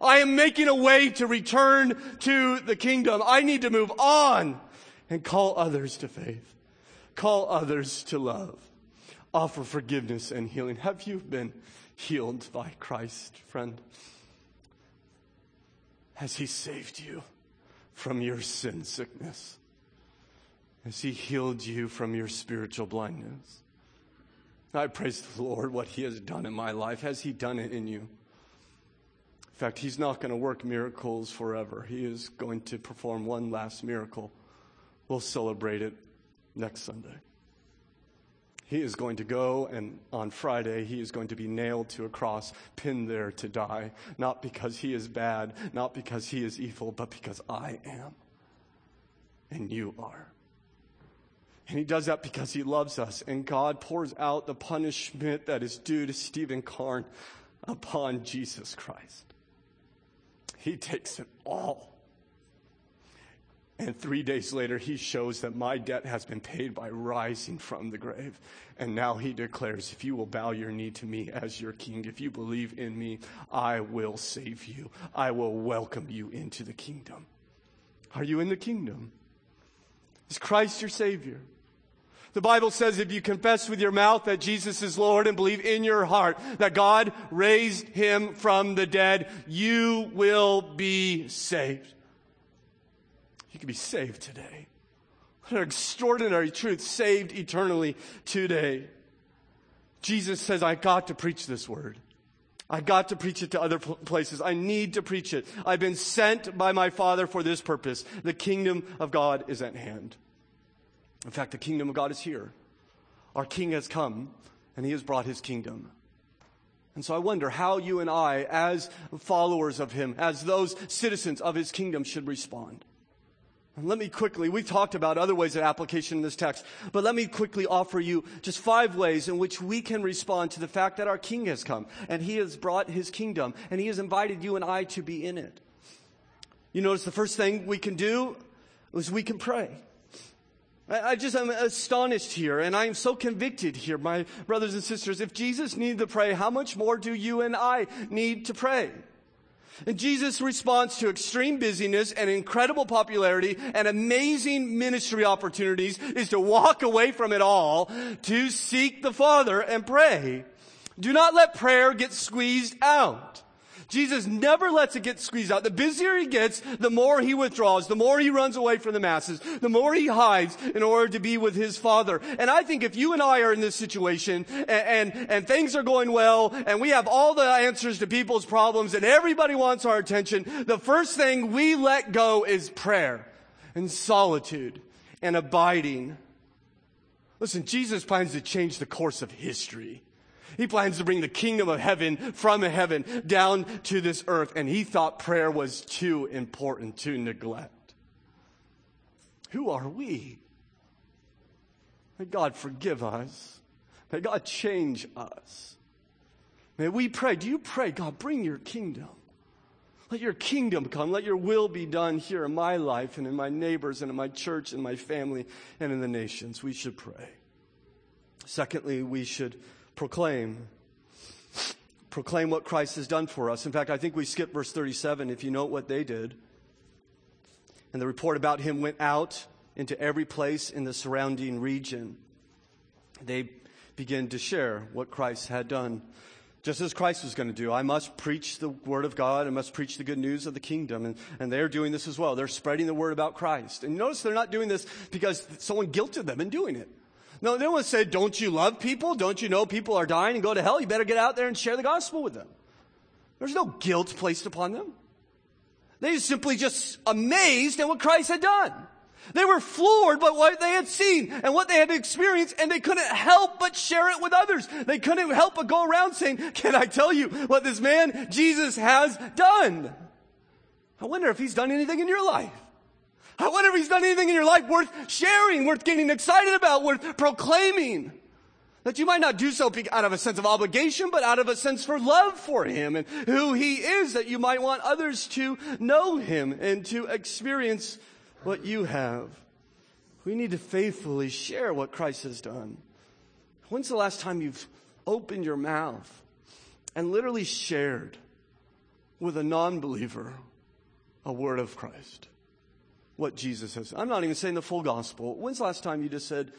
I am making a way to return to the kingdom. I need to move on and call others to faith. Call others to love. Offer forgiveness and healing. Have you been healed by Christ, friend? Has he saved you from your sin sickness? As he healed you from your spiritual blindness? I praise the Lord what he has done in my life. Has he done it in you? fact, he's not going to work miracles forever. He is going to perform one last miracle. We'll celebrate it next Sunday. He is going to go, and on Friday, he is going to be nailed to a cross, pinned there to die, not because he is bad, not because he is evil, but because I am, and you are. And he does that because he loves us, and God pours out the punishment that is due to Stephen Karn upon Jesus Christ. He takes it all. And three days later, he shows that my debt has been paid by rising from the grave. And now he declares, if you will bow your knee to me as your king, if you believe in me, I will save you. I will welcome you into the kingdom. Are you in the kingdom? Is Christ your Savior? The Bible says if you confess with your mouth that Jesus is Lord and believe in your heart that God raised him from the dead, you will be saved. You can be saved today. What an extraordinary truth. Saved eternally today. Jesus says, I got to preach this word. I got to preach it to other places. I need to preach it. I've been sent by my Father for this purpose. The kingdom of God is at hand. In fact, the kingdom of God is here. Our King has come, and he has brought his kingdom. And so I wonder how you and I, as followers of him, as those citizens of his kingdom, should respond. And let me quickly, we've talked about other ways of application in this text, but let me quickly offer you just five ways in which we can respond to the fact that our King has come and he has brought his kingdom and he has invited you and I to be in it. You notice the first thing we can do is we can pray. I just am astonished here, and I am so convicted here, my brothers and sisters. If Jesus needed to pray, how much more do you and I need to pray? And Jesus' response to extreme busyness and incredible popularity and amazing ministry opportunities is to walk away from it all, to seek the Father and pray. Do not let prayer get squeezed out. Jesus never lets it get squeezed out. The busier he gets, the more he withdraws, the more he runs away from the masses, the more he hides in order to be with his Father. And I think if you and I are in this situation and, and, and things are going well and we have all the answers to people's problems and everybody wants our attention, the first thing we let go is prayer and solitude and abiding. Listen, Jesus plans to change the course of history. He plans to bring the kingdom of heaven from heaven down to this earth. And he thought prayer was too important to neglect. Who are we? May God forgive us. May God change us. May we pray. Do you pray, God, bring your kingdom? Let your kingdom come. Let your will be done here in my life and in my neighbors and in my church and my family and in the nations. We should pray. Secondly, we should Proclaim. Proclaim what Christ has done for us. In fact, I think we skipped verse thirty-seven if you note what they did. And the report about him went out into every place in the surrounding region. They began to share what Christ had done. Just as Christ was going to do. I must preach the word of God. I must preach the good news of the kingdom. And, and they're doing this as well. They're spreading the word about Christ. And notice they're not doing this because someone guilted them in doing it. No, no one said, don't you love people? Don't you know people are dying and go to hell? You better get out there and share the gospel with them. There's no guilt placed upon them. They were simply just amazed at what Christ had done. They were floored by what they had seen and what they had experienced, and they couldn't help but share it with others. They couldn't help but go around saying, can I tell you what this man Jesus has done? I wonder if he's done anything in your life. I wonder if he's done anything in your life worth sharing, worth getting excited about, worth proclaiming. That you might not do so out of a sense of obligation, but out of a sense for love for him and who he is, that you might want others to know him and to experience what you have. We need to faithfully share what Christ has done. When's the last time you've opened your mouth and literally shared with a non-believer a word of Christ? What Jesus has. I'm not even saying the full gospel. When's the last time you just said,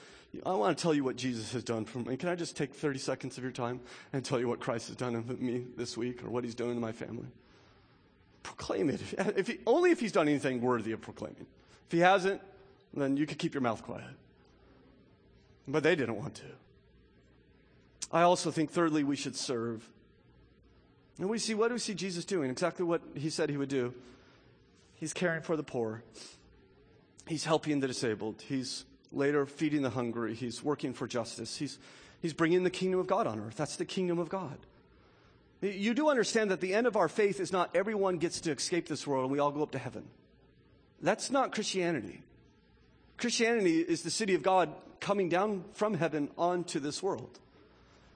I want to tell you what Jesus has done for me. Can I just take thirty seconds of your time and tell you what Christ has done for me this week or what he's doing to my family? Proclaim it. If he, only if he's done anything worthy of proclaiming. If he hasn't, then you could keep your mouth quiet. But they didn't want to. I also think, thirdly, we should serve. And we see, what do we see Jesus doing? Exactly what he said he would do. He's caring for the poor. He's helping the disabled. He's later feeding the hungry. He's working for justice. He's he's bringing the kingdom of God on earth. That's the kingdom of God. You do understand that the end of our faith is not everyone gets to escape this world and we all go up to heaven. That's not Christianity. Christianity is the city of God coming down from heaven onto this world.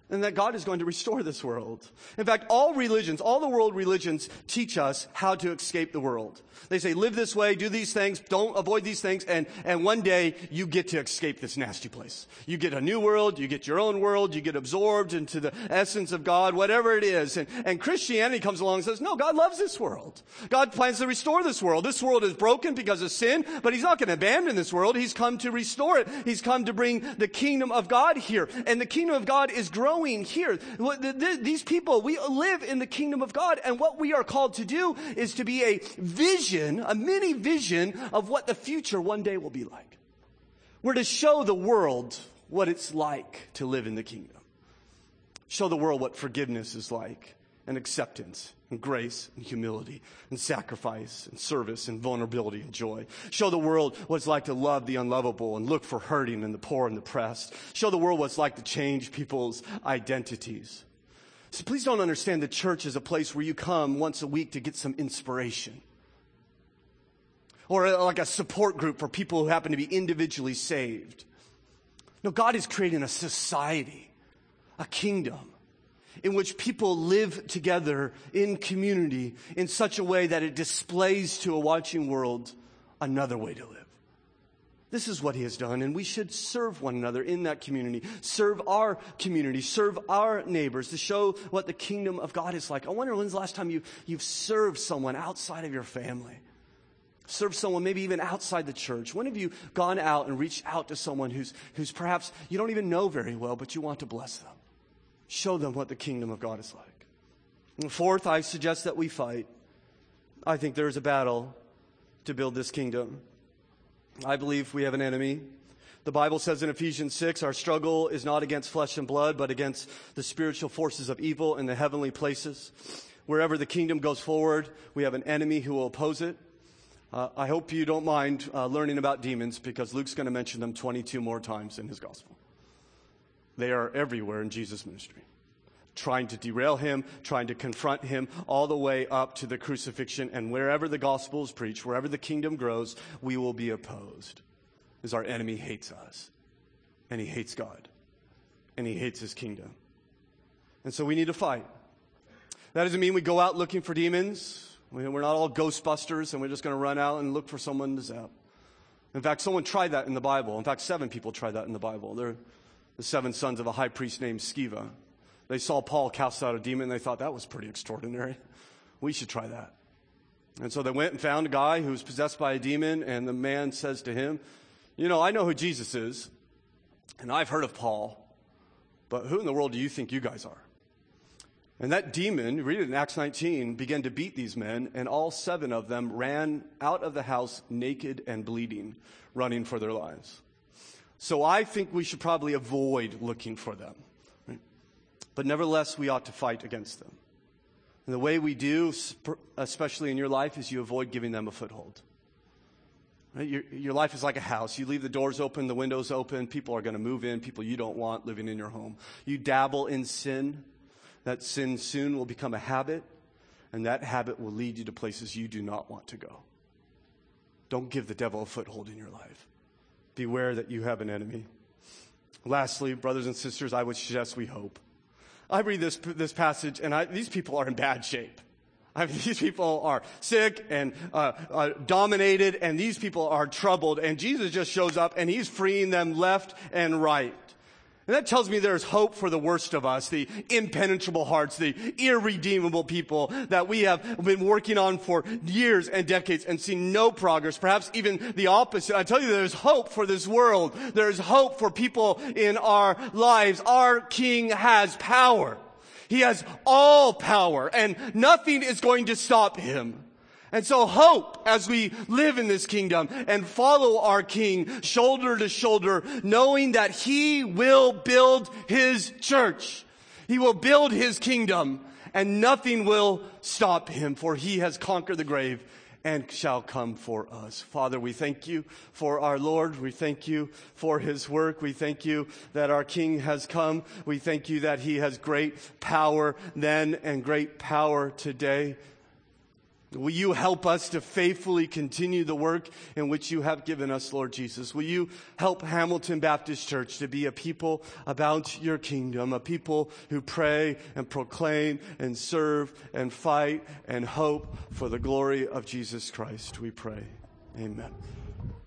And that God is going to restore this world. In fact, all religions, all the world religions teach us how to escape the world. They say, live this way, do these things, don't avoid these things, and, and one day you get to escape this nasty place. You get a new world, you get your own world, you get absorbed into the essence of God, whatever it is. And, and Christianity comes along and says, no, God loves this world. God plans to restore this world. This world is broken because of sin, but he's not going to abandon this world. He's come to restore it. He's come to bring the kingdom of God here. And the kingdom of God is growing here. These people, we live in the kingdom of God, and what we are called to do is to be a vision, a mini vision of what the future one day will be like. We're to show the world what it's like to live in the kingdom. Show the world what forgiveness is like, and acceptance, and grace, and humility, and sacrifice, and service, and vulnerability, and joy. Show the world what it's like to love the unlovable and look for hurting and the poor and the oppressed. Show the world what it's like to change people's identities. So please don't understand the church as a place where you come once a week to get some inspiration. Or like a support group for people who happen to be individually saved. No, God is creating a society, a kingdom, in which people live together in community in such a way that it displays to a watching world another way to live. This is what he has done, and we should serve one another in that community, serve our community, serve our neighbors to show what the kingdom of God is like. I wonder when's the last time you, you've served someone outside of your family, served someone maybe even outside the church. When have you gone out and reached out to someone who's, who's perhaps you don't even know very well, but you want to bless them? Show them what the kingdom of God is like. And fourth, I suggest that we fight. I think there is a battle to build this kingdom. I believe we have an enemy. The Bible says in Ephesians six, our struggle is not against flesh and blood, but against the spiritual forces of evil in the heavenly places. Wherever the kingdom goes forward, we have an enemy who will oppose it. Uh, I hope you don't mind uh, learning about demons, because Luke's going to mention them twenty-two more times in his gospel. They are everywhere in Jesus' ministry, trying to derail him, trying to confront him, all the way up to the crucifixion. And wherever the gospel is preached, wherever the kingdom grows, we will be opposed, because our enemy hates us, and he hates God, and he hates his kingdom. And so we need to fight. That doesn't mean we go out looking for demons. We're not all Ghostbusters, and we're just going to run out and look for someone to zap. In fact, someone tried that in the Bible. In fact, seven people tried that in the Bible. They're the seven sons of a high priest named Sceva. They saw Paul cast out a demon, and they thought, that was pretty extraordinary. We should try that. And so they went and found a guy who was possessed by a demon, and the man says to him, you know, I know who Jesus is, and I've heard of Paul, but who in the world do you think you guys are? And that demon, read it in Acts nineteen, began to beat these men, and all seven of them ran out of the house naked and bleeding, running for their lives. So I think we should probably avoid looking for them. Right? But nevertheless, we ought to fight against them. And the way we do, especially in your life, is you avoid giving them a foothold. Right? Your, your life is like a house. You leave the doors open, the windows open. People are going to move in, people you don't want living in your home. You dabble in sin. That sin soon will become a habit. And that habit will lead you to places you do not want to go. Don't give the devil a foothold in your life. Beware that you have an enemy. Lastly, brothers and sisters, I would suggest we hope. I read this this passage, and I, these people are in bad shape. I mean, these people are sick and uh, uh, dominated, and these people are troubled. And Jesus just shows up, and he's freeing them left and right. And that tells me there's hope for the worst of us, the impenetrable hearts, the irredeemable people that we have been working on for years and decades and seen no progress, perhaps even the opposite. I tell you, there's hope for this world. There's hope for people in our lives. Our King has power. He has all power, and nothing is going to stop him. And so hope, as we live in this kingdom and follow our King shoulder to shoulder, knowing that he will build his church. He will build his kingdom. and nothing will stop him, for he has conquered the grave and shall come for us. Father, we thank you for our Lord. We thank you for his work. We thank you that our King has come. We thank you that he has great power then and great power today. Will you help us to faithfully continue the work in which you have given us, Lord Jesus? Will you help Hamilton Baptist Church to be a people about your kingdom, a people who pray and proclaim and serve and fight and hope for the glory of Jesus Christ, we pray. Amen.